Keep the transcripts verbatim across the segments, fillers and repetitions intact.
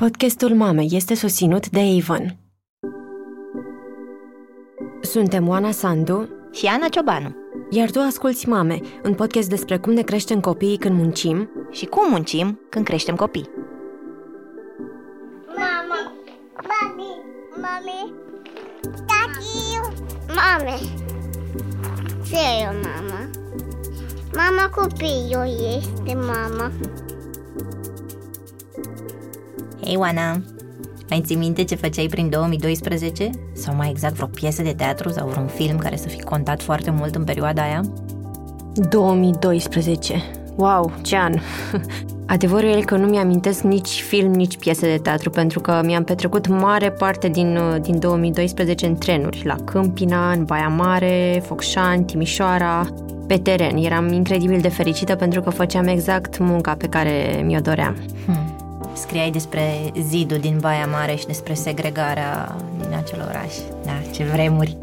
Podcastul Mame este susținut de Avon. Suntem Oana Sandu și Ana Ciobanu. Iar tu asculți Mame, un podcast despre cum ne creștem copiii când muncim și cum muncim când creștem copii. Mama, mami, mami, tati, mame. Ce e o mama? Mama copiii este mama. Hei, Oana! Mai ții minte ce făceai prin două mii doisprezece? Sau mai exact vreo piesă de teatru sau vreun film care să fi contat foarte mult în perioada aia? două mii doisprezece. Wow, ce an! Adevărul e că nu mi-amintesc nici film, nici piese de teatru, pentru că mi-am petrecut mare parte din, din două mii doisprezece în trenuri, la Câmpina, în Baia Mare, Focșani, Timișoara, pe teren. Eram incredibil de fericită pentru că făceam exact munca pe care mi-o doream. Hmm. Scriai despre zidul din Baia Mare și despre segregarea din acel oraș. Da, ce vremuri!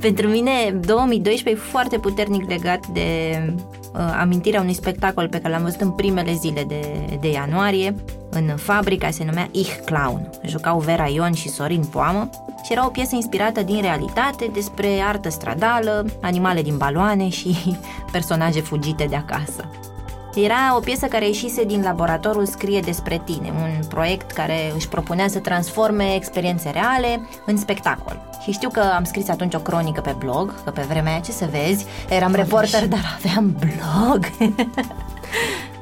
Pentru mine, două mii doisprezece e foarte puternic legat de uh, amintirea unui spectacol pe care l-am văzut în primele zile de, de ianuarie, în Fabrica, se numea Ich Clown. Jucau Vera Ion și Sorin Poamă și era o piesă inspirată din realitate despre artă stradală, animale din baloane și personaje fugite de acasă. Era o piesă care ieșise din Laboratorul Scrie despre tine, un proiect care își propunea să transforme experiențe reale în spectacol. Și știu că am scris atunci o cronică pe blog, că pe vremea aia, ce să vezi, eram reporter, dar aveam blog.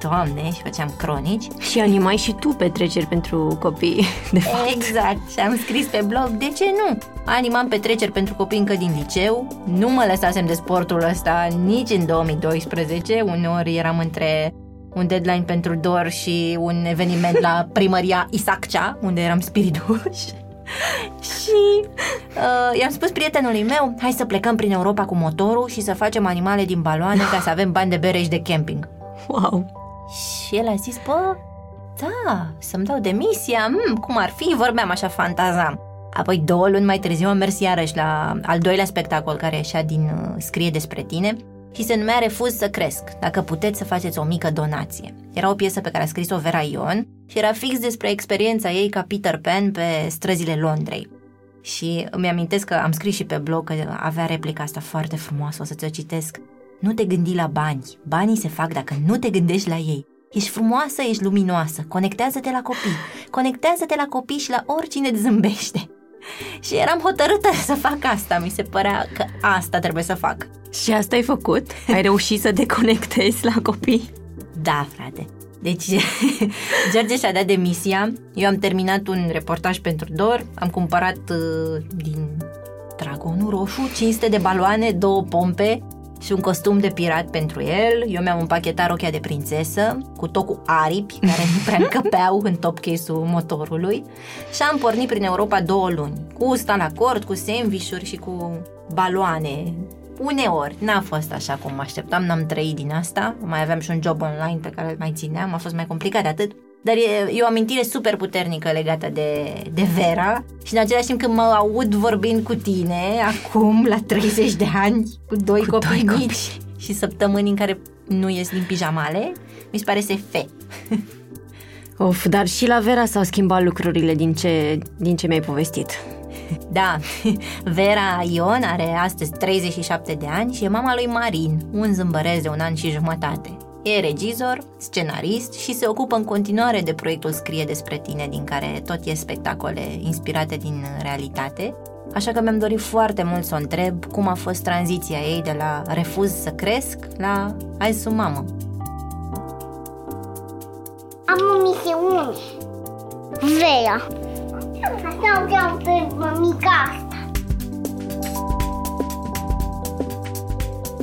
Doamne, și făceam cronici. Și animai și tu petreceri pentru copii, de fapt. Exact, și am scris pe blog, de ce nu? Animam petreceri pentru copii încă din liceu, nu mă lăsasem de sportul ăsta nici în două mii doisprezece, uneori eram între un deadline pentru dor și un eveniment la primăria Isaccea, unde eram spiriduși. Și uh, i-am spus prietenului meu, hai să plecăm prin Europa cu motorul și să facem animale din baloane ca să avem bani de bere și de camping. Wow! Și el a zis, bă, da, să-mi dau demisia, mm, cum ar fi, vorbeam așa, fantazam. Apoi două luni mai târziu am mers iarăși la al doilea spectacol care ieșea din uh, Scrie despre tine și se numea Refuz să cresc, dacă puteți să faceți o mică donație. Era o piesă pe care a scris-o Vera Ion și era fix despre experiența ei ca Peter Pan pe străzile Londrei. Și îmi amintesc că am scris și pe blog că avea replica asta foarte frumoasă, o să ți-o citesc. Nu te gândi la bani. Banii se fac dacă nu te gândești la ei. Ești frumoasă, ești luminoasă. Conectează-te la copii. Conectează-te la copii și la oricine îți zâmbește. Și eram hotărâtă să fac asta. Mi se părea că asta trebuie să fac. Și asta ai făcut? Ai reușit să deconectezi la copii? Da, frate. Deci, George și-a dat demisia. Eu am terminat un reportaj pentru dor. Am cumpărat uh, din Dragonul Roșu cinci sute de baloane, două pompe și un costum de pirat pentru el. Eu mi-am împachetat rochia de prințesă cu tot cu aripi care nu prea încăpeau în top case-ul motorului și am pornit prin Europa două luni cu stalacord, cu sandvișuri și cu baloane. Uneori n-a fost așa cum mă așteptam, n-am trăit din asta, mai aveam și un job online pe care îl mai țineam, a fost mai complicat de atât. Dar e, e o amintire super puternică legată de, de Vera și în același timp când mă aud vorbind cu tine, acum, la treizeci de ani, cu doi cu copii doi mici copii. Și săptămâni în care nu ies din pijamale, mi se pare sefe. Of, dar și la Vera s-au schimbat lucrurile din ce, din ce mi-ai povestit. Da, Vera Ion are astăzi treizeci și șapte de ani și e mama lui Marin, un zâmbăresc de un an și jumătate. E regizor, scenarist și se ocupă în continuare de proiectul Scrie despre tine, din care tot e spectacole inspirate din realitate. Așa că mi-am dorit foarte mult să o întreb cum a fost tranziția ei de la Refuz să cresc la Hai să mamă. Am o misiune. Vera. Asta o cheam pe mămica asta.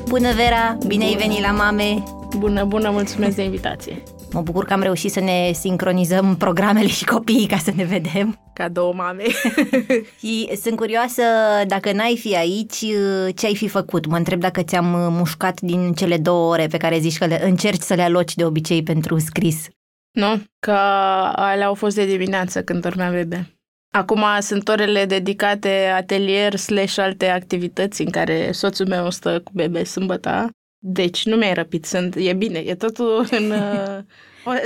Bună, Vera! Bine ai venit la Mame! Bună, bună, mulțumesc de invitație. Mă bucur că am reușit să ne sincronizăm programele și copiii ca să ne vedem. Ca două mame. Și sunt curioasă, dacă n-ai fi aici, ce ai fi făcut? Mă întreb dacă ți-am mușcat din cele două ore pe care zici că le încerci să le aloci de obicei pentru scris. Nu, că alea au fost de dimineață când dormeam bebe. Acum sunt orele dedicate atelier slash alte activități în care soțul meu stă cu bebe sâmbăta. Deci, nu mi-ai răpit, sunt, e bine, e totul în telefon.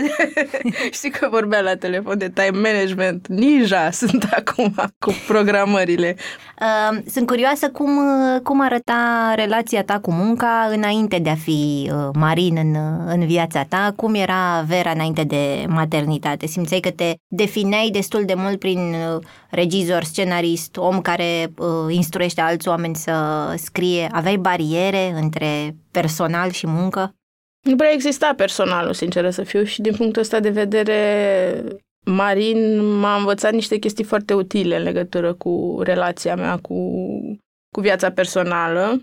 Știi că vorbea la telefon de time management. Ninja sunt acum cu programările. Uh, sunt curioasă cum, cum arăta relația ta cu munca înainte de a fi marin în, în viața ta. Cum era Vera înainte de maternitate? Simțeai că te defineai destul de mult prin regizor, scenarist, om care uh, instruiește alți oameni să scrie. Aveai bariere între personal și muncă? Nu prea exista personalul, sincer să fiu, și din punctul ăsta de vedere, Marin m-a învățat niște chestii foarte utile în legătură cu relația mea, cu, cu viața personală.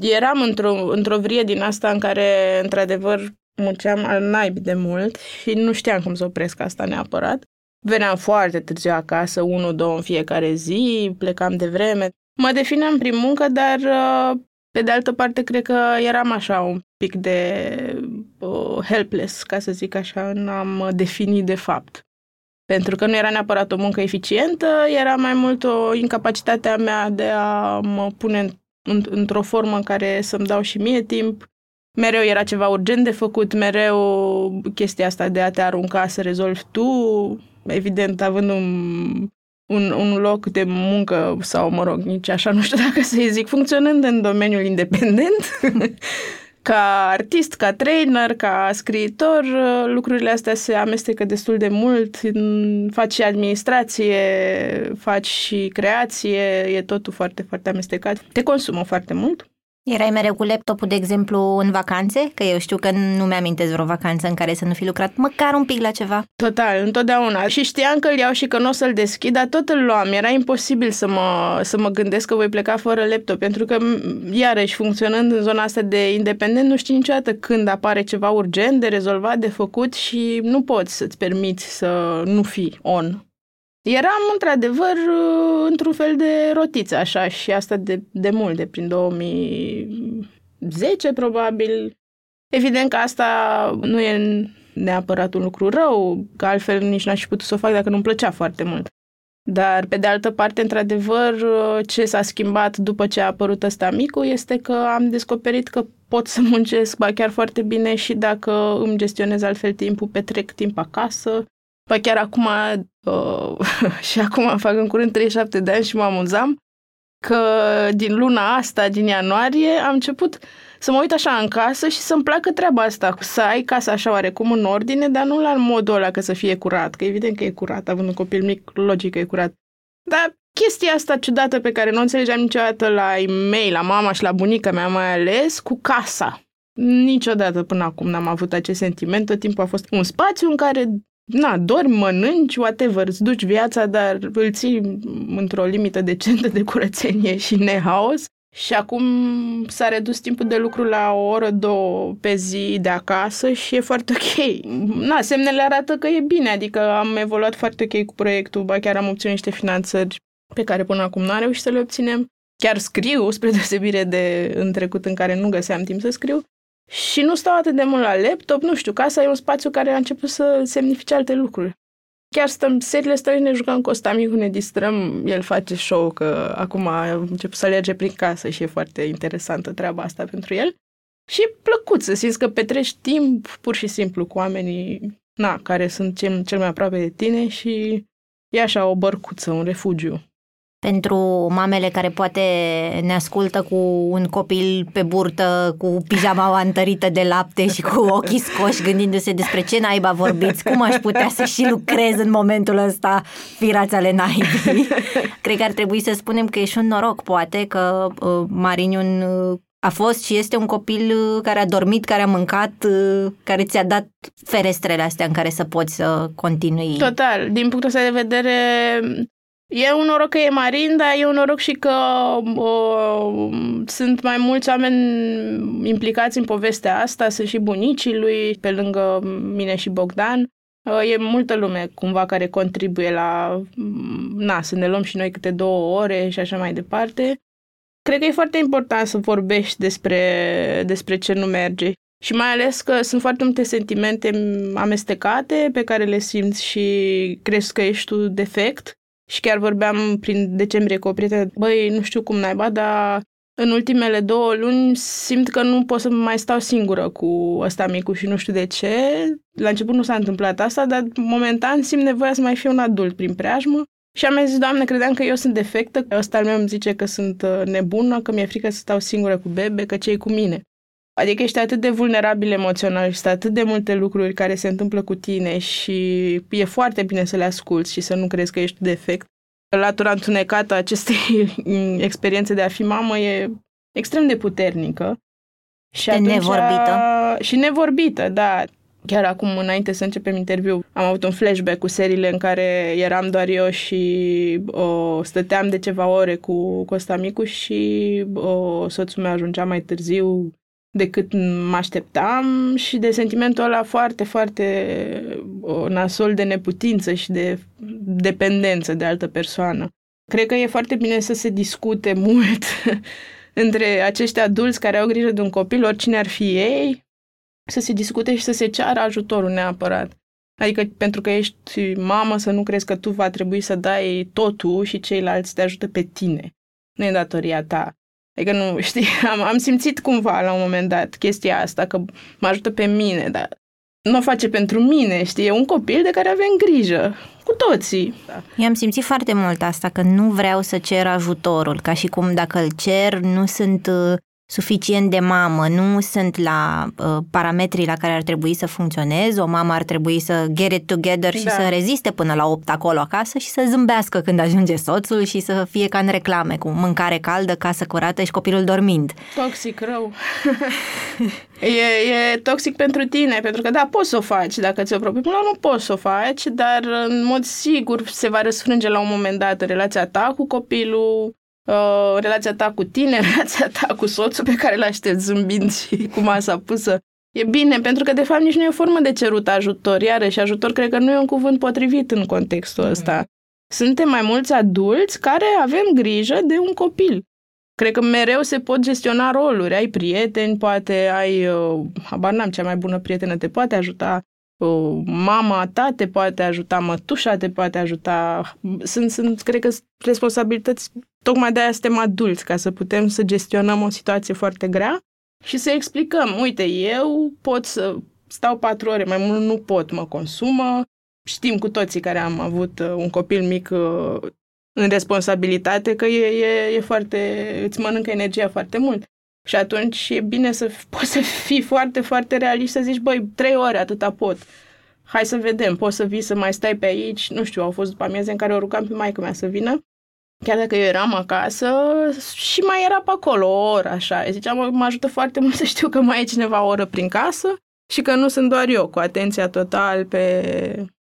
Eram într-o, într-o vrie din asta în care, într-adevăr, munceam al naibii de mult și nu știam cum să opresc asta neapărat. Veneam foarte târziu acasă, unu, două în fiecare zi, plecam de vreme. Mă defineam prin muncă, dar... Pe de altă parte, cred că eram așa un pic de uh, helpless, ca să zic așa, în a mă defini de fapt. Pentru că nu era neapărat o muncă eficientă, era mai mult o incapacitate a mea de a mă pune în, într-o formă în care să-mi dau și mie timp. Mereu era ceva urgent de făcut, mereu chestia asta de a te arunca să rezolvi tu, evident, având un... Un, un loc de muncă sau, mă rog, nici așa, nu știu dacă să-i zic, funcționând în domeniul independent, ca artist, ca trainer, ca scriitor, lucrurile astea se amestecă destul de mult, faci și administrație, faci și creație, e totul foarte, foarte amestecat, te consumă foarte mult. Erai mereu cu laptopul, de exemplu, în vacanțe? Că eu știu că nu mi-amintesc vreo vacanță în care să nu fi lucrat măcar un pic la ceva. Total, întotdeauna. Și știam că îl iau și că nu o să-l deschid, dar tot îl luam. Era imposibil să mă, să mă gândesc că voi pleca fără laptop, pentru că, iarăși, funcționând în zona asta de independent, nu știi niciodată când apare ceva urgent de rezolvat, de făcut și nu poți să-ți permiți să nu fii on. Eram, într-adevăr, într-un fel de rotiță, așa, și asta de, de mult, de prin două mii zece, probabil. Evident că asta nu e neapărat un lucru rău, că altfel nici n-aș fi putut să o fac dacă nu-mi plăcea foarte mult. Dar, pe de altă parte, într-adevăr, ce s-a schimbat după ce a apărut ăsta micul este că am descoperit că pot să muncesc, ba chiar foarte bine, și dacă îmi gestionez altfel timpul, petrec timp acasă. Ba chiar acum, uh, și acum fac în curând treizeci și șapte de ani și mă amuzam, că din luna asta, din ianuarie, am început să mă uit așa în casă și să-mi placă treaba asta, să ai casa așa oarecum în ordine, dar nu la modul ăla că să fie curat, că evident că e curat, având un copil mic, logic că e curat. Dar chestia asta ciudată pe care nu o înțelegeam niciodată la ei mei, la mama și la bunica mea mai ales, cu casa. Niciodată până acum n-am avut acest sentiment, tot timpul a fost un spațiu în care... Na, dormi, mănânci, whatever, îți duci viața, dar îl ții într-o limită decentă de curățenie și nehaos. Și acum s-a redus timpul de lucru la o oră, două pe zi de acasă și e foarte ok. Na, semnele arată că e bine, adică am evoluat foarte ok cu proiectul, ba chiar am obținut niște finanțări pe care până acum n-am reușit să le obținem. Chiar scriu, spre deosebire de în trecut în care nu găseam timp să scriu. Și nu stau atât de mult la laptop, nu știu, casa e un spațiu care a început să semnifice alte lucruri. Chiar stăm, serile stăm și ne jucăm cu ăsta micu, ne distrăm, el face show că acum a început să alerge prin casă și e foarte interesantă treaba asta pentru el. Și e plăcut să simți că petreci timp pur și simplu cu oamenii, na, care sunt cel, cel mai aproape de tine și e așa o bărcuță, un refugiu. Pentru mamele care poate ne ascultă cu un copil pe burtă, cu pijamaua întărită de lapte și cu ochii scoși, gândindu-se despre ce naiba vorbiți, cum aș putea să și lucrez în momentul ăsta, firați ale naibii. Cred că ar trebui să spunem că e și un noroc, poate, că Mariniun a fost și este un copil care a dormit, care a mâncat, care ți-a dat ferestrele astea în care să poți să continui. Total, din punctul ăsta de vedere... E un noroc că e marin, dar e un noroc și că o, sunt mai mulți oameni implicați în povestea asta, sunt și bunicii lui, pe lângă mine și Bogdan. E multă lume cumva care contribuie la, na, să ne luăm și noi câte două ore și așa mai departe. Cred că e foarte important să vorbești despre, despre ce nu merge. Și mai ales că sunt foarte multe sentimente amestecate pe care le simți și crezi că ești tu defect. Și chiar vorbeam prin decembrie cu o prietenă, băi, nu știu cum naiba, dar în ultimele două luni simt că nu pot să mai stau singură cu ăsta micu și nu știu de ce. La început nu s-a întâmplat asta, dar momentan simt nevoia să mai fiu un adult prin preajmă. Și am zis, Doamne, credeam că eu sunt defectă, că ăsta al meu îmi zice că sunt nebună, că mi-e frică să stau singură cu bebe, că ce-i cu mine. Adică ești atât de vulnerabil emoțional și sunt atât de multe lucruri care se întâmplă cu tine și e foarte bine să le asculți și să nu crezi că ești defect. Latura întunecată a acestei experiențe de a fi mamă e extrem de puternică. Și atunci, nevorbită. Și nevorbită, da. Chiar acum, înainte să începem interviul, am avut un flashback cu seriile în care eram doar eu și o, stăteam de ceva ore cu ăsta micu și o, soțul meu ajungea mai târziu decât mă așteptam și de sentimentul ăla foarte, foarte o, nasol de neputință și de dependență de altă persoană. Cred că e foarte bine să se discute mult între acești adulți care au grijă de un copil, oricine ar fi ei, să se discute și să se ceară ajutorul neapărat. Adică pentru că ești mamă să nu crezi că tu va trebui să dai totul și ceilalți te ajută pe tine. Nu e datoria ta. Adică nu, știi, am, am simțit cumva la un moment dat chestia asta, că mă ajută pe mine, dar nu o face pentru mine, știi, e un copil de care avem grijă, cu toții. Da. Eu am simțit foarte mult asta, că nu vreau să cer ajutorul, ca și cum dacă îl cer nu sunt suficient de mamă, nu sunt la uh, parametrii la care ar trebui să funcționez, o mamă ar trebui să get it together și da. Să reziste până la opt acolo acasă și să zâmbească când ajunge soțul și să fie ca în reclame, cu mâncare caldă, casă curată și copilul dormind. Toxic, rău. e, e toxic pentru tine, pentru că da, poți să o faci, dacă ți-o propui, până la urmă poți să o faci, dar în mod sigur se va răsfrânge la un moment dat relația ta cu copilul, Uh, relația ta cu tine, relația ta cu soțul pe care l-aștepți zâmbind și cu masa pusă. E bine, pentru că de fapt nici nu e o formă de cerut ajutor. Iarăși, ajutor cred că nu e un cuvânt potrivit în contextul mm-hmm. ăsta. Suntem mai mulți adulți care avem grijă de un copil. Cred că mereu se pot gestiona roluri. Ai prieteni, poate ai, uh, habar n-am, cea mai bună prietenă te poate ajuta, mama ta te poate ajuta, mătușa te poate ajuta. Sunt, sunt cred că, responsabilități. Tocmai de-aia suntem adulți, ca să putem să gestionăm o situație foarte grea și să explicăm, uite, eu pot să stau patru ore, mai mult nu pot, mă consumă. Știm cu toții care am avut un copil mic în responsabilitate că e, e, e foarte, îți mănâncă energia foarte mult. Și atunci e bine să poți să fii foarte, foarte realist, să zici, băi, trei ore, atâta pot. Hai să vedem, poți să vii să mai stai pe aici. Nu știu, au fost după amiaze în care o rugam pe maică-mea să vină. Chiar dacă eu eram acasă și mai era pe acolo o oră, așa. Ziceam, mă ajută foarte mult să știu că mai e cineva o oră prin casă și că nu sunt doar eu, cu atenția total pe,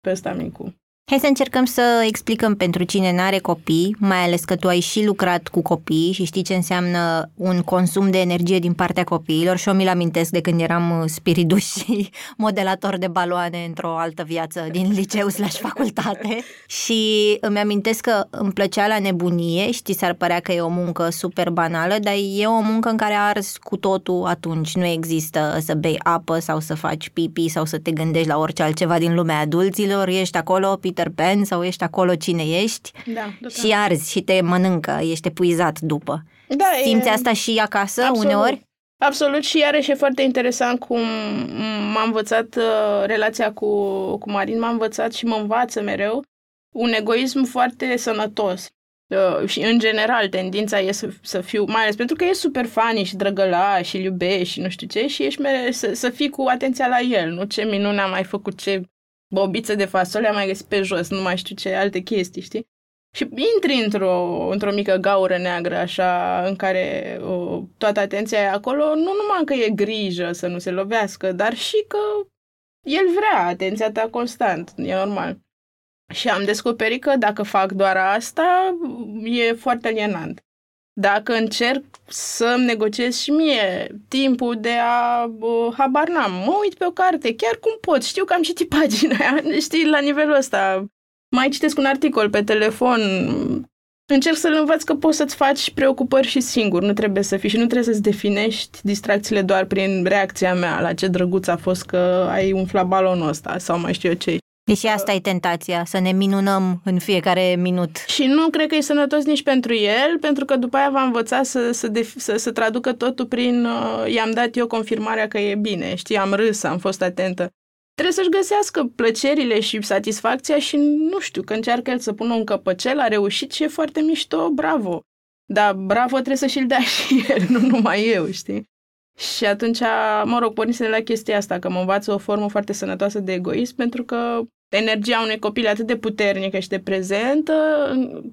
pe ăsta micu. Hai să încercăm să explicăm pentru cine n-are copii, mai ales că tu ai și lucrat cu copii și știi ce înseamnă un consum de energie din partea copiilor și eu mi-l amintesc de când eram spiriduș și modelator de baloane într-o altă viață din liceu slash facultate și îmi amintesc că îmi plăcea la nebunie, știi, s-ar părea că e o muncă super banală, dar e o muncă în care arzi cu totul atunci, nu există să bei apă sau să faci pipi sau să te gândești la orice altceva din lumea adulților, ești acolo, Pen sau ești acolo cine ești da, și arzi și te mănâncă, ești epuizat după. Da, simți e... asta și acasă absolut. Uneori? Absolut și iarăși e foarte interesant cum m-a învățat uh, relația cu, cu Marin, m-a învățat și mă învață mereu un egoism foarte sănătos uh, și în general tendința e să, să fiu, mai ales pentru că e super funny și drăgălaș și îl iubești și nu știu ce și ești mereu, să, să fii cu atenția la el, nu ce minune am mai făcut, ce bobiță de fasole, am mai găsit pe jos, nu mai știu ce, alte chestii, știi? Și intri într-o, într-o mică gaură neagră, așa, în care o, toată atenția e acolo, nu numai că e grijă să nu se lovească, dar și că el vrea atenția ta constant, e normal. Și am descoperit că dacă fac doar asta, e foarte alienant. Dacă încerc să-mi negociez și mie timpul de a, uh, habar n-am, mă uit pe o carte, chiar cum pot, știu că am citit pagina aia, știi, la nivelul ăsta, mai citesc un articol pe telefon, încerc să-l învăț că poți să-ți faci preocupări și singur, nu trebuie să fii și nu trebuie să-ți definești distracțiile doar prin reacția mea la ce drăguț a fost că ai umflat balonul ăsta sau mai știu eu ce. Deci asta e tentația, să ne minunăm în fiecare minut. Și nu cred că e sănătos nici pentru el, pentru că după aia va învăța să, să, def- să, să traducă totul prin uh, i-am dat eu confirmarea că e bine, știi, am râs, am fost atentă. Trebuie să-și găsească plăcerile și satisfacția și nu știu, că încearcă el să pună un căpăcel, a reușit și e foarte mișto, bravo. Dar bravo trebuie să și-l dea și el, nu numai eu, știi? Și atunci, mă rog, pornisele la chestia asta, că mă învață o formă foarte sănătoasă de egoism, pentru că energia unei copile atât de puternică și de prezentă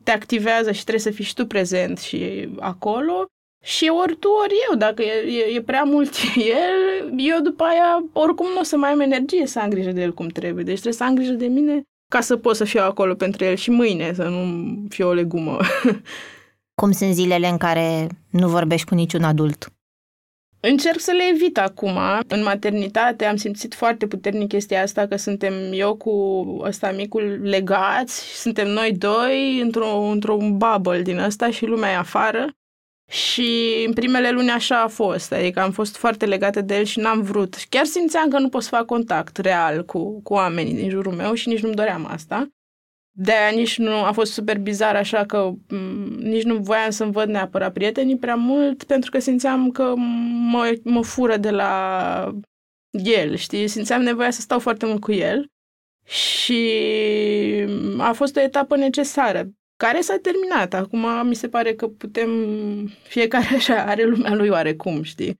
te activează și trebuie să fii și tu prezent și acolo. Și ori tu, ori eu, dacă e, e, e prea mult el, eu după aia oricum nu o să mai am energie să am grijă de el cum trebuie. Deci trebuie să am grijă de mine ca să pot să fiu acolo pentru el și mâine, să nu fiu o legumă. Cum sunt zilele în care nu vorbești cu niciun adult? Încerc să le evit acum. În maternitate am simțit foarte puternic chestia asta, că suntem eu cu ăsta micul legați, suntem noi doi într-o, într-un bubble din ăsta și lumea e afară. Și în primele luni așa a fost, adică am fost foarte legată de el și n-am vrut. Chiar simțeam că nu pot să fac contact real cu, cu oamenii din jurul meu și nici nu-mi doream asta. De-aia nici nu a fost super bizar, așa că m- nici nu voiam să-mi văd neapărat prietenii prea mult, pentru că simțeam că mă, mă fură de la el, știi? Simțeam nevoia să stau foarte mult cu el și a fost o etapă necesară, care s-a terminat. Acum mi se pare că putem, fiecare așa are lumea lui oarecum, știi?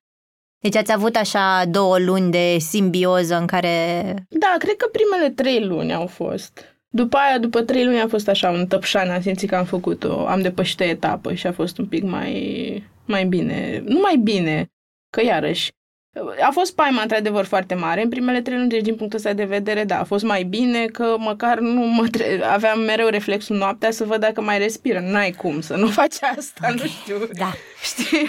Deci ați avut așa două luni de simbioză în care... Da, cred că primele trei luni au fost... După aia, după trei luni a fost așa un tăpșan, am simțit că am făcut-o, am depășit o etapă și a fost un pic mai, mai bine, nu mai bine, că iarăși. A fost paima într-adevăr foarte mare în primele trei luni, deci din punctul ăsta de vedere, da, a fost mai bine că măcar nu mă tre- aveam mereu reflexul noaptea să văd dacă mai respiră, n-ai cum să nu faci asta, okay. Nu știu, da. Știi?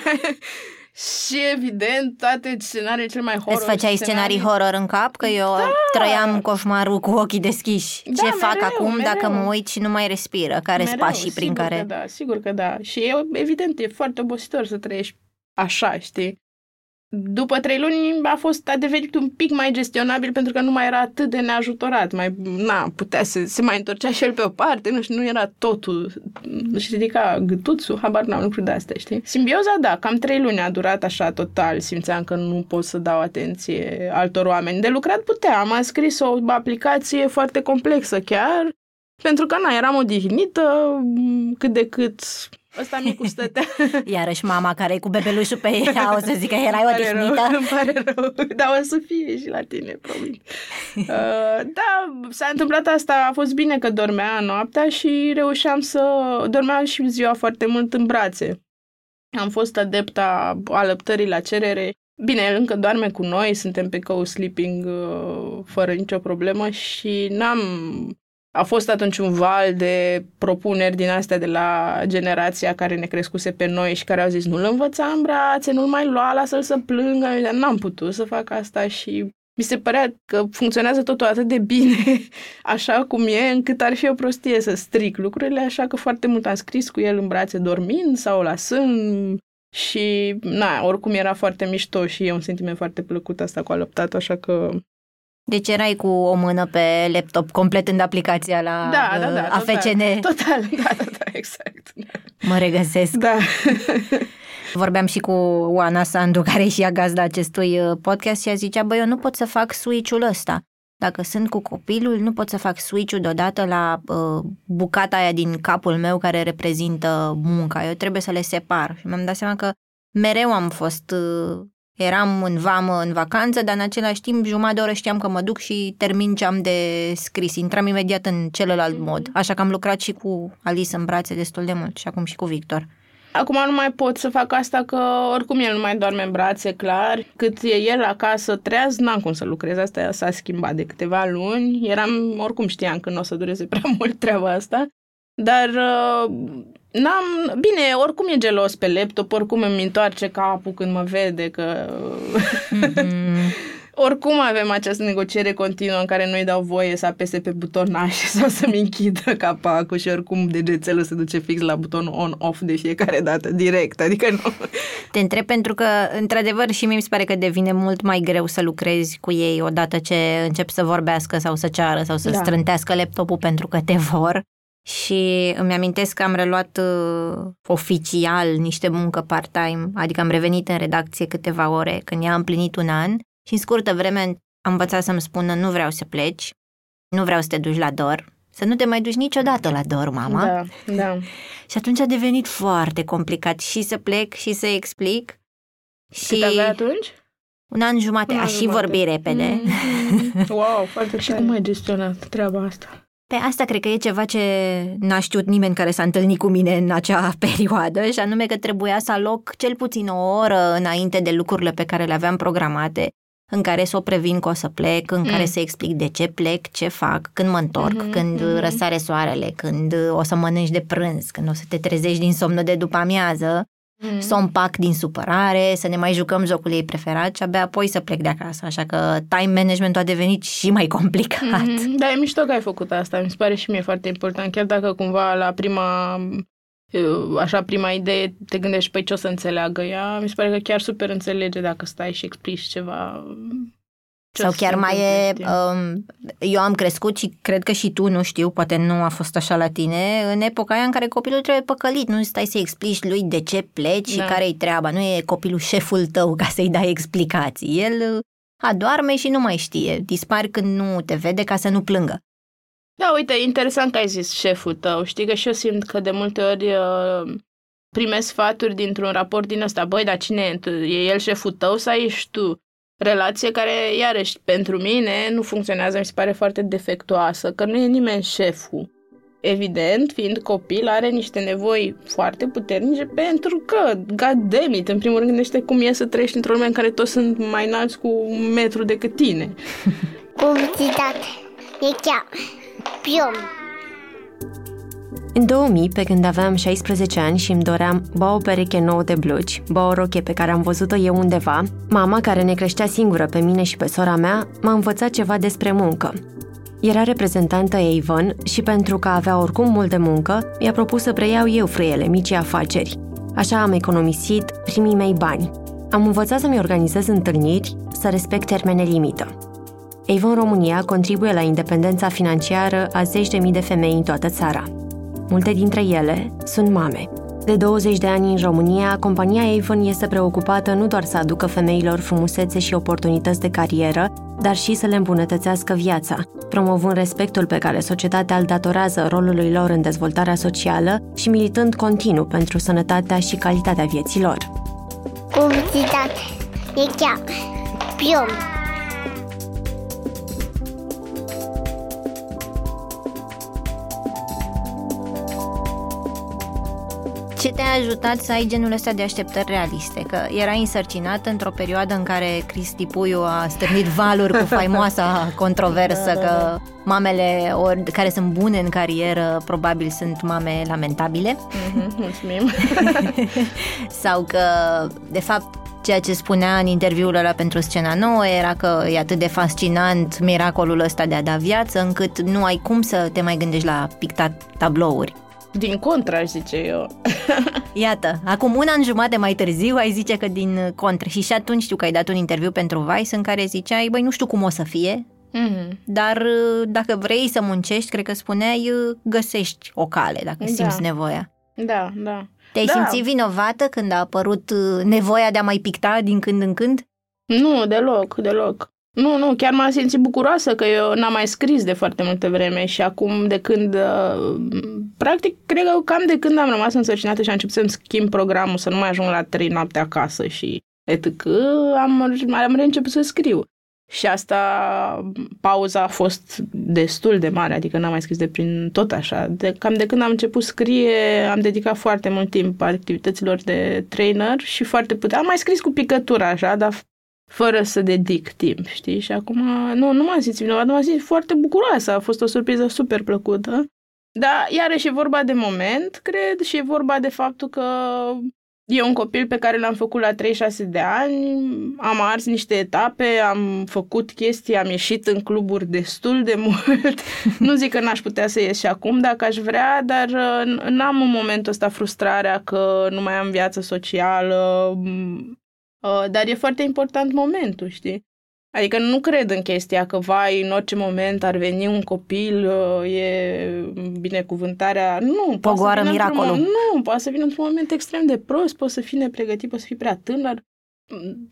Și evident, toate scenariile cel mai horror. Îți făceai scenarii, scenarii horror în cap? Că eu da. Trăiam coșmarul cu ochii deschiși. Da, ce mereu, fac acum mereu. Dacă mă uit și nu mai respiră? Care-s pașii prin care... Că da, sigur că da. Și e, evident, e foarte obositor să trăiești așa, știi? După trei luni a fost, a devenit un pic mai gestionabil pentru că nu mai era atât de neajutorat. Mai, na, putea să se mai întorcea și el pe o parte, nu știu, nu era totul. Și ridica gâtuțul, habar n-am, lucruri de-astea, știi? Simbioza, da, cam trei luni a durat așa total. Simțeam că nu pot să dau atenție altor oameni. De lucrat puteam, am scris o aplicație foarte complexă chiar, pentru că, na, eram odihnită cât de cât... Ăsta micul stătea. Iarăși mama care e cu bebelușul pe ea o să zică erai odihnită. Îmi pare rău, dar o să fie și la tine, promit. Uh, da, s-a întâmplat asta, a fost bine că dormea noaptea și reușeam să... Dormeam și ziua foarte mult în brațe. Am fost adepta alăptării la cerere. Bine, el încă doarme cu noi, suntem pe co-sleeping uh, fără nicio problemă și n-am... A fost atunci un val de propuneri din astea de la generația care ne crescuse pe noi și care au zis nu-l învăța în brațe, nu-l mai lua, lasă-l să plângă. Eu n-am putut să fac asta și mi se părea că funcționează totul atât de bine așa cum e, încât ar fi o prostie să stric lucrurile, așa că foarte mult am scris cu el în brațe dormind sau lăsând și na, oricum era foarte mișto și e un sentiment foarte plăcut asta cu alăptatul, așa că... Deci erai cu o mână pe laptop, completând aplicația la da, da, da, A F C N. Total, total, da, da, da, exact. Mă regăsesc. Da. Vorbeam și cu Oana Sandu, care e și ea gazda acestui podcast și a zicea, băi, eu nu pot să fac switch-ul ăsta. Dacă sunt cu copilul, nu pot să fac switch-ul deodată la uh, bucata aia din capul meu care reprezintă munca. Eu trebuie să le separ. Și mi-am dat seama că mereu am fost... Uh, Eram în vamă, în vacanță, dar în același timp, jumătate de oră știam că mă duc și termin ce am de scris. Intram imediat în celălalt mod. Așa că am lucrat și cu Alice în brațe destul de mult și acum și cu Victor. Acum nu mai pot să fac asta că oricum el nu mai doarme în brațe, clar. Cât e el acasă treaz, n-am cum să lucrez. Asta s-a schimbat de câteva luni. Eram, oricum știam că nu o să dureze prea mult treaba asta. Dar... N-am, bine, oricum e gelos pe laptop, oricum îmi întoarce capul când mă vede că... Mm-hmm. Oricum avem această negociere continuă în care nu îi dau voie să apese pe butonașe sau să-mi închidă capacul și oricum degețelul se duce fix la butonul on-off de fiecare dată, direct, adică nu. Te întreb pentru că, într-adevăr, și mie mi se pare că devine mult mai greu să lucrezi cu ei odată ce încep să vorbească sau să ceară sau să da. strântească laptopul pentru că te vor. Și îmi amintesc că am reluat uh, oficial niște muncă part-time, adică am revenit în redacție câteva ore când ea a împlinit un an și în scurtă vreme am învățat să-mi spună nu vreau să pleci, nu vreau să te duci la dor, să nu te mai duci niciodată la dor, mama. Da, da. Și atunci a devenit foarte complicat și să plec și să explic. Și cât avea atunci? Un an jumate. Un an a jumate. Și vorbi repede. Mm-hmm. Wow, foarte Și cum ai gestionat treaba asta? Pe asta cred că e ceva ce n-a știut nimeni care s-a întâlnit cu mine în acea perioadă și anume că trebuia să aloc cel puțin o oră înainte de lucrurile pe care le aveam programate, în care să o previn că o să plec, în mm. care să explic de ce plec, ce fac, când mă întorc, mm-hmm, când mm-hmm. răsare soarele, când o să mănânci de prânz, când o să te trezești din somnul de după amiază, mm-hmm. să o împac din supărare, să ne mai jucăm jocul ei preferat și abia apoi să plec de acasă. Așa că time management-ul a devenit și mai complicat. Mm-hmm. Dar e mișto că ai făcut asta, mi se pare și mie foarte important, chiar dacă cumva la prima... așa prima idee, te gândești, păi ce o să înțeleagă ea, mi se pare că chiar super înțelege dacă stai și explici ceva. Ce Sau chiar mai e, um, eu am crescut și cred că și tu, nu știu, poate nu a fost așa la tine, în epoca aia în care copilul trebuie păcălit, nu stai să explici lui de ce pleci da. și care-i treaba, nu e copilul șeful tău ca să-i dai explicații, el adoarme și nu mai știe, dispari când nu te vede ca să nu plângă. Da, uite, interesant că ai zis șeful tău, știi că și eu simt că de multe ori uh, primesc sfaturi dintr-un raport din ăsta, băi, dar cine e? E el șeful tău sau ești tu? Relație care, iarăși, pentru mine nu funcționează, mi se pare foarte defectuoasă, că nu e nimeni șeful. Evident, fiind copil, are niște nevoi foarte puternice pentru că, god damn it, în primul rând gândește cum e să trăiești într-o lume în care toți sunt mai înalți cu un metru decât tine. Publicitate. E chiar... În două mii, pe când aveam șaisprezece ani și îmi doream ba o pereche nouă de blugi, ba o roche pe care am văzut-o eu undeva, mama, care ne creștea singură pe mine și pe sora mea, m-a învățat ceva despre muncă. Era reprezentantă Avon și pentru că avea oricum mult de muncă, mi-a propus să preiau eu frâiele micii afaceri. Așa am economisit primii mei bani. Am învățat să-mi organizez întâlniri, să respect termene limită. Avon România contribuie la independența financiară a zeci de mii de femei în toată țara. Multe dintre ele sunt mame. De douăzeci de ani în România, compania Avon este preocupată nu doar să aducă femeilor frumusețe și oportunități de carieră, dar și să le îmbunătățească viața, promovând respectul pe care societatea îl datorează rolului lor în dezvoltarea socială și militând continuu pentru sănătatea și calitatea vieții lor. Publicitate. E chiar pion. Ce te-a ajutat să ai genul ăsta de așteptări realiste? Că erai însărcinată într-o perioadă în care Cristi Puiu a stârnit valuri cu faimoasa controversă că mamele ori, care sunt bune în carieră probabil sunt mame lamentabile. Mm-hmm, mulțumim! Sau că, de fapt, ceea ce spunea în interviul ăla pentru Scena Nouă era că e atât de fascinant miracolul ăsta de a da viață încât nu ai cum să te mai gândești la pictat tablouri. Din contră, aș zice eu. Iată, acum un an jumate mai târziu ai zice că din contră. Și și atunci știu că ai dat un interviu pentru Vice în care ziceai, băi, nu știu cum o să fie, mm-hmm. dar dacă vrei să muncești, cred că spuneai, găsești o cale dacă da. simți nevoia. Da, da. Te-ai da. simțit vinovată când a apărut nevoia de a mai picta din când în când? Nu, deloc, deloc. Nu, nu, chiar m-am simțit bucuroasă că eu n-am mai scris de foarte multă vreme și acum de când, practic, cred că cam de când am rămas însărcinată și am început să-mi schimb programul, să nu mai ajung la trei noapte acasă și et cetera, am, am reînceput să scriu. Și asta, pauza a fost destul de mare, adică n-am mai scris de prin tot așa. De, cam de când am început scrie, am dedicat foarte mult timp activităților de trainer și foarte puțin. Am mai scris cu picătura așa, dar... fără să dedic timp, știi? Și acum, nu, nu m-am simțit vinovat, m-am simțit foarte bucuroasă, a fost o surpriză super plăcută. Dar, iarăși, e vorba de moment, cred, și e vorba de faptul că E un copil pe care l-am făcut la treizeci și șase de ani, am ars niște etape, am făcut chestii, am ieșit în cluburi destul de mult. Nu zic că n-aș putea să ies și acum dacă aș vrea, dar n-am în momentul ăsta frustrarea că nu mai am viață socială, dar e foarte important momentul, știi? Adică nu cred în chestia că, vai, în orice moment ar veni un copil, e binecuvântarea... Nu, pogoară miracolul. Moment, nu, poate să vină într-un moment extrem de prost, poți să fii nepregătit, poți să fii prea tânăr.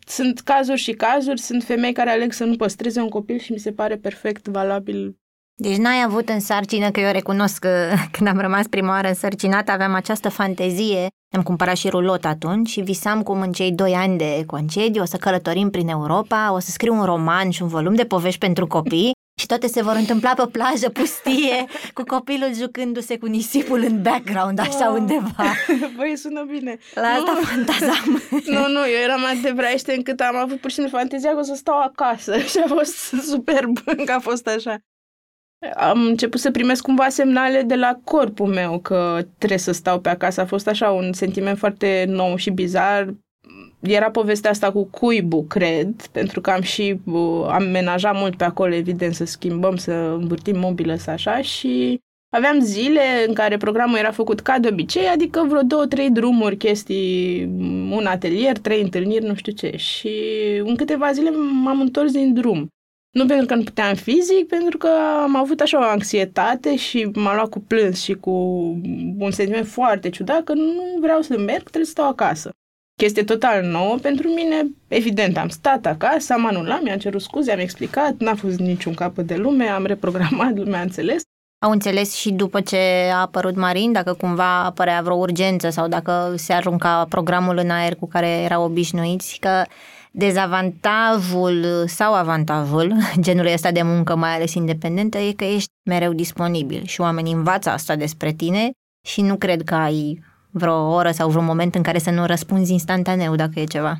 Sunt cazuri și cazuri, sunt femei care aleg să nu păstreze un copil și mi se pare perfect valabil. Deci n-ai avut în sarcină, că eu recunosc că când am rămas prima oară însărcinată aveam această fantezie, am cumpărat și rulot atunci și visam cum în cei doi ani de concediu o să călătorim prin Europa, o să scriu un roman și un volum de povești pentru copii și toate se vor întâmpla pe plajă pustie, cu copilul jucându-se cu nisipul în background, așa wow. Undeva. Băi, sună bine. La asta nu. Fantazam. Nu, nu, eu eram atât de vreaiște încât am avut pur și simplu fantezia că o să stau acasă și a fost superb că a fost așa. Am început să primesc cumva semnale de la corpul meu că trebuie să stau pe acasă. A fost așa un sentiment foarte nou și bizar. Era povestea asta cu cuibul, cred, pentru că am și am menajat mult pe acolo, evident, să schimbăm, să învârtim mobilă, să așa, și aveam zile în care programul era făcut ca de obicei, adică vreo două, trei drumuri, chestii, un atelier, trei întâlniri, nu știu ce. Și în câteva zile m-am întors din drum. Nu pentru că nu puteam fizic, pentru că am avut așa o anxietate și m-a luat cu plâns și cu un sentiment foarte ciudat că nu vreau să merg, trebuie să stau acasă. Chestie total nouă pentru mine, evident, am stat acasă, am anulat, mi-am cerut scuze, am explicat, n-a fost niciun capăt de lume, am reprogramat, lumea a înțeles. Au înțeles și după ce a apărut Marin, dacă cumva apărea vreo urgență sau dacă se arunca programul în aer cu care erau obișnuiți, că... Dezavantajul sau avantajul genului ăsta de muncă, mai ales independentă, e că ești mereu disponibil și oamenii învață asta despre tine și nu cred că ai vreo oră sau vreun moment în care să nu răspunzi instantaneu dacă e ceva.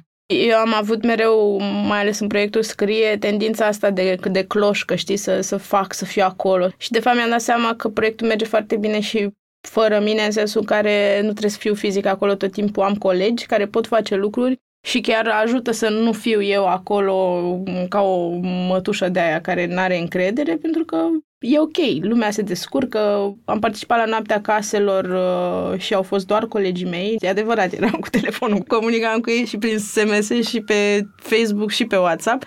Eu am avut mereu, mai ales în proiectul Scrie, tendința asta de, de cloșcă, știi, să, să fac, să fiu acolo. Și de fapt mi-am dat seama că proiectul merge foarte bine și fără mine, în sensul în care nu trebuie să fiu fizic acolo tot timpul, am colegi care pot face lucruri. Și chiar ajută să nu fiu eu acolo ca o mătușă de aia care n-are încredere, pentru că e ok, lumea se descurcă. Am participat la Noaptea Caselor și au fost doar colegii mei. E adevărat, eram cu telefonul, comunicam cu ei și prin S M S și pe Facebook și pe WhatsApp.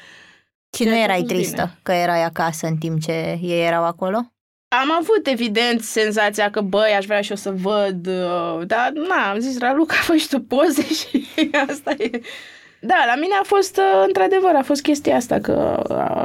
Și nu erai tristă bine. Că erai acasă în timp ce ei erau acolo? Am avut, evident, senzația că, băi, aș vrea și eu să văd, dar, na, am zis, Raluca, fă și tu poze și asta e... Da, la mine a fost, într-adevăr, a fost chestia asta, că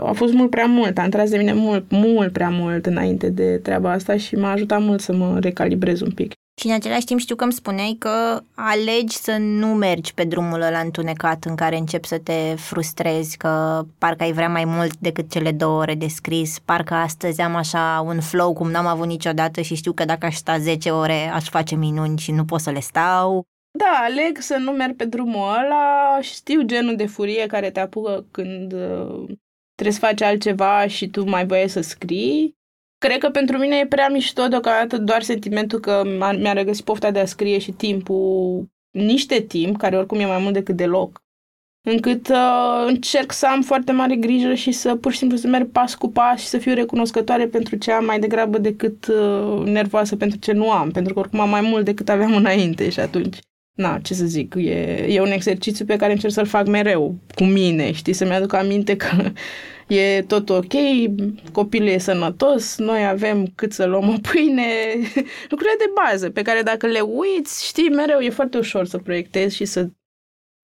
a fost mult prea mult, a intrat de mine mult, mult prea mult înainte de treaba asta și m-a ajutat mult să mă recalibrez un pic. Și în același timp știu că îmi spuneai că alegi să nu mergi pe drumul ăla întunecat în care începi să te frustrezi, că parcă ai vrea mai mult decât cele două ore de scris, parcă astăzi am așa un flow cum n-am avut niciodată și știu că dacă aș sta zece ore aș face minuni și nu pot să le stau. Da, aleg să nu merg pe drumul ăla, știu genul de furie care te apucă când trebuie să faci altceva și tu mai voiai să scrii. Cred că pentru mine e prea mișto deocamdată doar sentimentul că mi-a regăsit pofta de a scrie și timpul, niște timp, care oricum e mai mult decât deloc, încât uh, încerc să am foarte mare grijă și să pur și simplu să merg pas cu pas și să fiu recunoscătoare pentru ce am mai degrabă decât uh, nervoasă pentru ce nu am, pentru că oricum am mai mult decât aveam înainte și atunci, na, ce să zic, e, e un exercițiu pe care încerc să-l fac mereu cu mine, știi, să-mi aduc aminte că... E tot ok, copilul e sănătos, noi avem cât să luăm o pâine, lucrurile de bază pe care dacă le uiți, știi, mereu e foarte ușor să proiectezi și să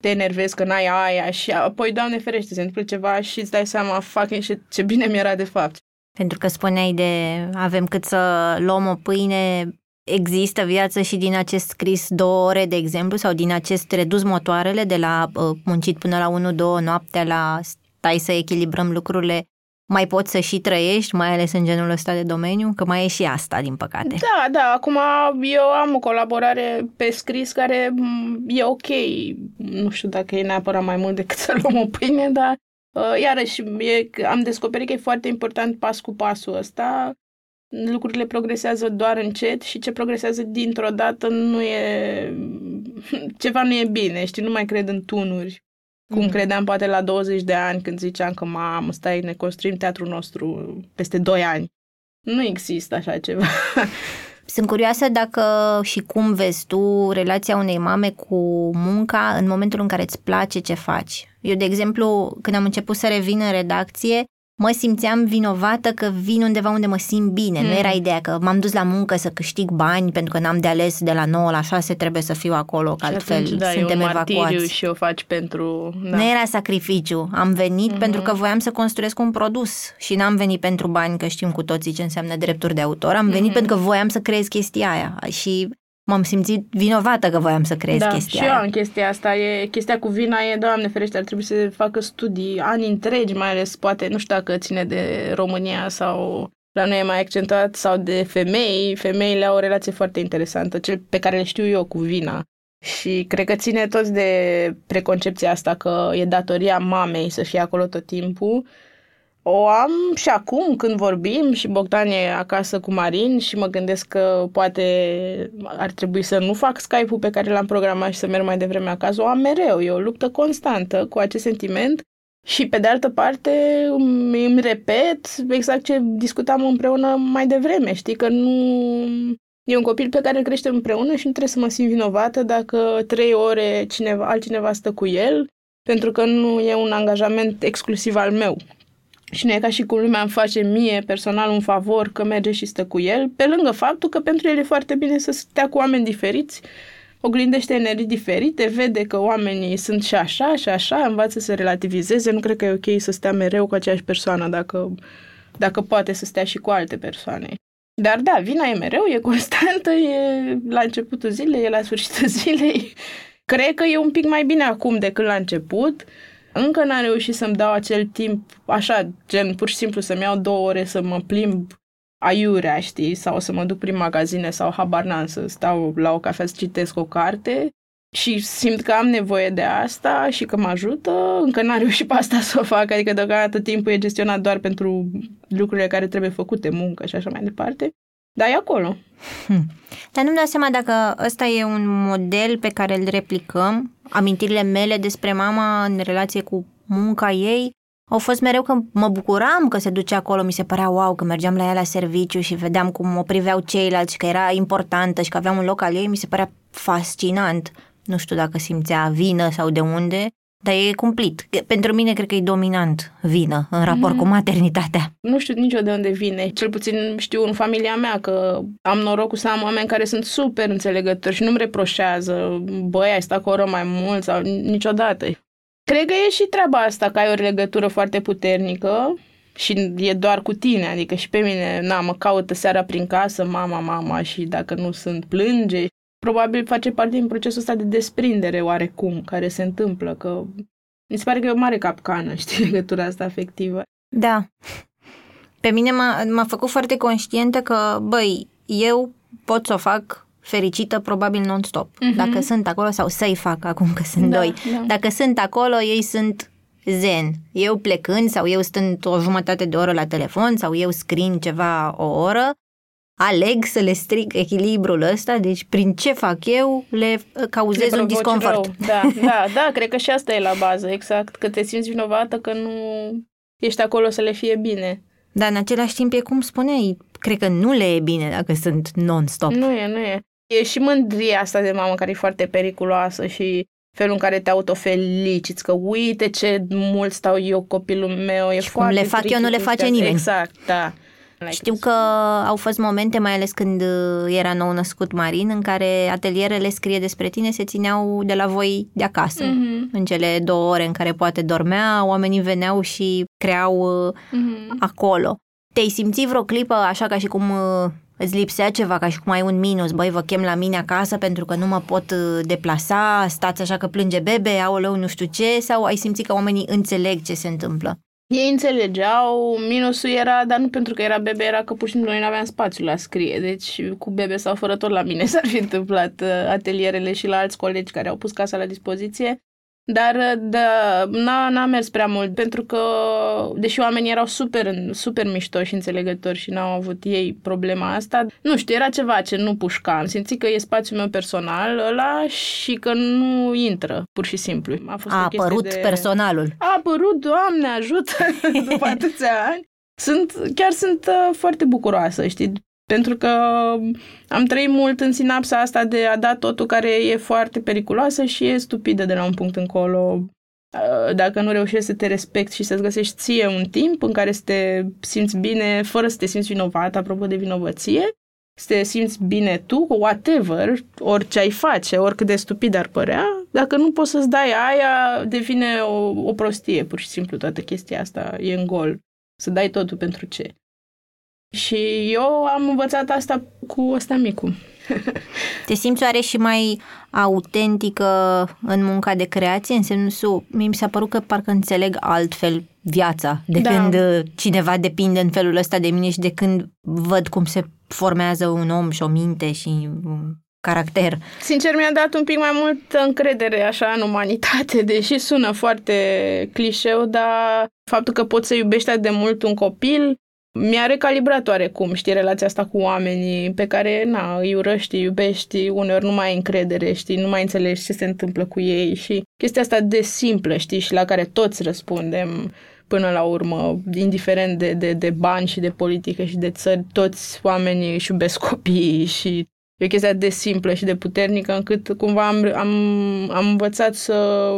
te enervezi că n-ai aia și apoi, Doamne ferește, se întâmplă ceva și îți dai seama, fucking shit, ce bine mi-era de fapt. Pentru că spuneai de avem cât să luăm o pâine, există viață și din acest scris două ore, de exemplu, sau din acest redus motoarele de la uh, muncit până la unu două noaptea la... tai să echilibrăm lucrurile, mai poți să și trăiești, mai ales în genul ăsta de domeniu, că mai e și asta, din păcate. Da, da, acum eu am o colaborare pe scris care e ok, nu știu dacă e neapărat mai mult decât să luăm o pâine, dar uh, iarăși e, am descoperit că e foarte important pas cu pasul ăsta, lucrurile progresează doar încet și ce progresează dintr-o dată nu e... ceva nu e bine, știi, nu mai cred în tunuri. Cum mm. credeam poate la douăzeci de ani când ziceam că mamă, stai, ne construim teatrul nostru peste doi ani. Nu există așa ceva. Sunt curioasă dacă și cum vezi tu relația unei mame cu munca în momentul în care îți place ce faci. Eu, de exemplu, când am început să revin în redacție, mă simțeam vinovată că vin undeva unde mă simt bine. Mm. Nu era ideea că m-am dus la muncă să câștig bani pentru că n-am de ales de la nouă la șase, trebuie să fiu acolo, că altfel suntem evacuați. E martiriu și o faci pentru... Da. Nu era sacrificiu. Am venit mm-hmm. pentru că voiam să construiesc un produs și n-am venit pentru bani, că știm cu toții ce înseamnă drepturi de autor. Am venit mm-hmm. pentru că voiam să creez chestia aia și... m-am simțit vinovată că voiam să creez da, chestia. Da, și eu am chestia asta. E, chestia cu vina e, Doamne ferește, ar trebui să facă studii ani întregi, mai ales poate, nu știu dacă ține de România sau la noi e mai accentuat, sau de femei. Femeile au o relație foarte interesantă, cel pe care le știu eu cu vina. Și cred că ține toți de preconcepția asta că e datoria mamei să fie acolo tot timpul. O am și acum când vorbim și Bogdan e acasă cu Marin și mă gândesc că poate ar trebui să nu fac Skype-ul pe care l-am programat și să merg mai devreme acasă. O am mereu, e o luptă constantă cu acest sentiment și pe de altă parte îmi repet exact ce discutam împreună mai devreme, știi, că nu... E un copil pe care îl creștem împreună și nu trebuie să mă simt vinovată dacă trei ore cineva, altcineva stă cu el, pentru că nu e un angajament exclusiv al meu. Și nu e ca și cum lumea îmi face mie personal un favor că merge și stă cu el, pe lângă faptul că pentru el e foarte bine să stea cu oameni diferiți, oglindește energii diferite, vede că oamenii sunt și așa și așa, învață să relativizeze, nu cred că e ok să stea mereu cu aceeași persoană dacă, dacă poate să stea și cu alte persoane. Dar da, vina e mereu, e constantă, e la începutul zilei, e la sfârșitul zilei. Cred că e un pic mai bine acum decât la început. Încă n-am reușit să-mi dau acel timp, așa, gen, pur și simplu să-mi iau două ore să mă plimb aiurea, știi, sau să mă duc prin magazine sau habar n-am, să stau la o cafea să citesc o carte și simt că am nevoie de asta și că mă ajută. Încă n-am reușit pe asta să o fac, adică deocamdată timpul e gestionat doar pentru lucrurile care trebuie făcute, muncă și așa mai departe. Dar e acolo. Hmm. Dar nu-mi dau seama dacă ăsta e un model pe care îl replicăm. Amintirile mele despre mama în relație cu munca ei au fost mereu că mă bucuram că se ducea acolo, mi se părea wow, că mergeam la ea la serviciu și vedeam cum o priveau ceilalți și că era importantă și că aveam un loc al ei, mi se părea fascinant. Nu știu dacă simțea vină sau de unde, dar e cumplit. Pentru mine cred că e dominant vină în raport mm. cu maternitatea. Nu știu nici eu de unde vine. Cel puțin știu în familia mea că am norocul să am oameni care sunt super înțelegători și nu-mi reproșează. Băi, ai stat cu o oră mai mult sau niciodată. Cred că e și treaba asta, că ai o legătură foarte puternică și e doar cu tine. Adică și pe mine, na, mă caută seara prin casă, mama, mama și dacă nu sunt plânge. Probabil face parte din procesul ăsta de desprindere oarecum, care se întâmplă, că mi se pare că e o mare capcană, știi, legătura asta afectivă. Da. Pe mine m-a, m-a făcut foarte conștientă că, băi, eu pot să o fac fericită probabil non-stop. Uh-huh. Dacă sunt acolo, sau să-i fac acum că sunt da, doi. Da. Dacă sunt acolo, ei sunt zen. Eu plecând sau eu stând o jumătate de oră la telefon sau eu scriind ceva o oră, aleg să le stric echilibrul ăsta, deci prin ce fac eu le cauzez le un disconfort. Rău. Da, da, da, cred că și asta e la bază, exact, că te simți vinovată că nu ești acolo să le fie bine. Dar în același timp e cum spuneai, cred că nu le e bine dacă sunt non-stop. Nu e, nu e. E și mândria asta de mamă care e foarte periculoasă și felul în care te autofeliciți, că uite ce mult stau eu, copilul meu, e și foarte cum le fac eu, nu le face nimeni. Exact, da. Like Știu că au fost momente, mai ales când era nou născut Marin, în care atelierele Scrie despre tine se țineau de la voi de acasă. Mm-hmm. În cele două ore în care poate dormea, oamenii veneau și creau mm-hmm. acolo. Te-ai simțit vreo clipă așa ca și cum îți lipsea ceva, ca și cum ai un minus? Băi, vă chem la mine acasă pentru că nu mă pot deplasa, stați așa că plânge bebe, aoleu, nu știu ce, sau ai simțit că oamenii înțeleg ce se întâmplă? Ei înțelegeau, minusul era, dar nu pentru că era bebe, era că pur și simplu noi nu aveam spațiu la Scrie. Deci cu bebe sau fără tot la mine s-ar fi întâmplat atelierele și la alți colegi care au pus casa la dispoziție. Dar da, n-a, n-a mers prea mult, pentru că, deși oamenii erau super, super mișto și înțelegători și n-au avut ei problema asta, nu știu, era ceva ce nu pușca. Am simțit că e spațiul meu personal ăla și că nu intră, pur și simplu. A, fost a apărut de... personalul. A apărut, Doamne ajută, după atâția ani. Sunt, chiar sunt uh, foarte bucuroasă, știi? Pentru că am trăit mult în sinapsa asta de a da totul, care e foarte periculoasă și e stupidă de la un punct încolo. Dacă nu reușești să te respecti și să-ți găsești ție un timp în care să te simți bine, fără să te simți vinovat, apropo de vinovăție, să te simți bine tu, whatever, orice ai face, oricât de stupid ar părea, dacă nu poți să-ți dai aia, devine o, o prostie, pur și simplu, toată chestia asta e în gol. Să dai totul pentru ce? Și eu am învățat asta cu ăsta micu. Te simți oare și mai autentică în munca de creație? În sensul, mie mi s-a părut că parcă înțeleg altfel viața de da. Când cineva depinde în felul ăsta de mine și de când văd cum se formează un om și o minte și un caracter. Sincer, mi-a dat un pic mai multă încredere așa în umanitate, deși sună foarte clișeu, dar faptul că poți să iubești atât de mult un copil mi-a recalibrat oarecum, știi, relația asta cu oamenii pe care, na, îi urăști, îi iubești, uneori nu mai ai încredere, știi, nu mai înțelegi ce se întâmplă cu ei și chestia asta de simplă, știi, și la care toți răspundem până la urmă, indiferent de, de, de bani și de politică și de țări, toți oamenii își iubesc copiii și e o chestie de simplă și de puternică, încât cumva am, am, am învățat să,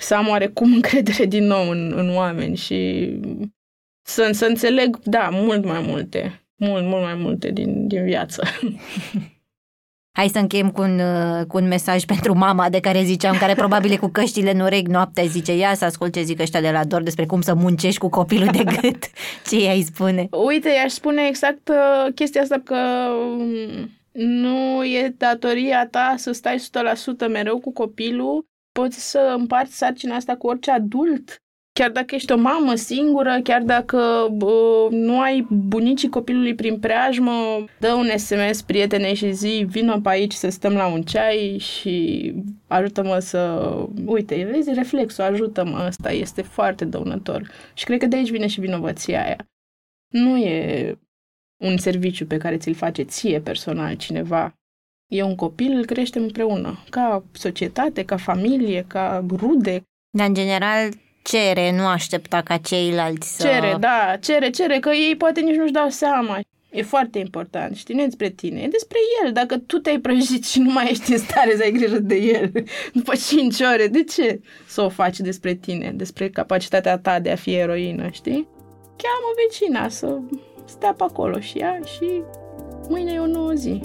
să am oarecum încredere din nou în, în oameni și... Să, să înțeleg, da, mult mai multe, mult, mult mai multe din, din viață. Hai să încheiem cu un, cu un mesaj pentru mama de care ziceam, care probabil e cu căștile în urechi noaptea, zice, ia să ascult ce zic ăștia de la Dor despre cum să muncești cu copilul de gât. Ce i-ai spune? Uite, i-aș spune exact chestia asta, că nu e datoria ta să stai o sută la sută mereu cu copilul, poți să împarți sarcina asta cu orice adult. Chiar dacă ești o mamă singură, chiar dacă uh, nu ai bunicii copilului prin preajmă, dă un S M S prietenei și zi, vină pe aici să stăm la un ceai și ajută-mă să... Uite, vezi reflexul, ajută-mă, ăsta este foarte dăunător. Și cred că de aici vine și vinovăția aia. Nu e un serviciu pe care ți-l face ție personal cineva. E un copil, îl creștem împreună, ca societate, ca familie, ca rude. Dar, în general... Cere, nu aștepta ca ceilalți să... Cere, da, cere, cere, că ei poate nici nu-și dau seama. E foarte important, știi, nu e despre tine, e despre el. Dacă tu te-ai prăjit și nu mai ești în stare să ai grijă de el după cinci ore, de ce să o faci despre tine, despre capacitatea ta de a fi eroină, știi? Cheamă vecina să stea pe acolo și ea și mâine e o nouă zi.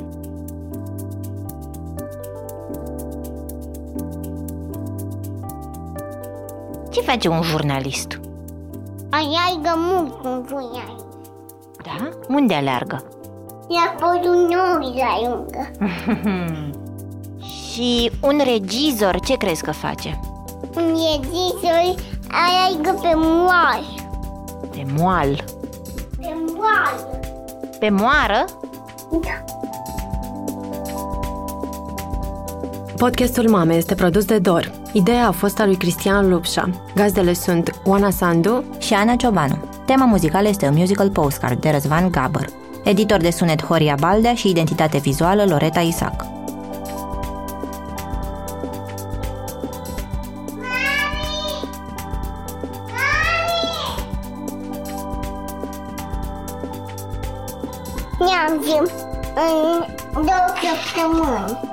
Ce face un jurnalist? Aleargă mult în voiai. Da? Unde aleargă? La pădunori aleargă. Și un regizor ce crezi că face? Un regizor aleargă pe moal. Pe moal? Pe moară. Pe moară? Da. Podcastul Mame este produs de Dor. Ideea a fost a lui Cristian Lupșa. Gazdele sunt Oana Sandu și Ana Ciobanu. Tema muzicală este un musical postcard de Răzvan Gabăr. Editor de sunet Horia Baldea și identitate vizuală Loreta Isac. Mami! Mami! Ne-am zis în două săptămâni.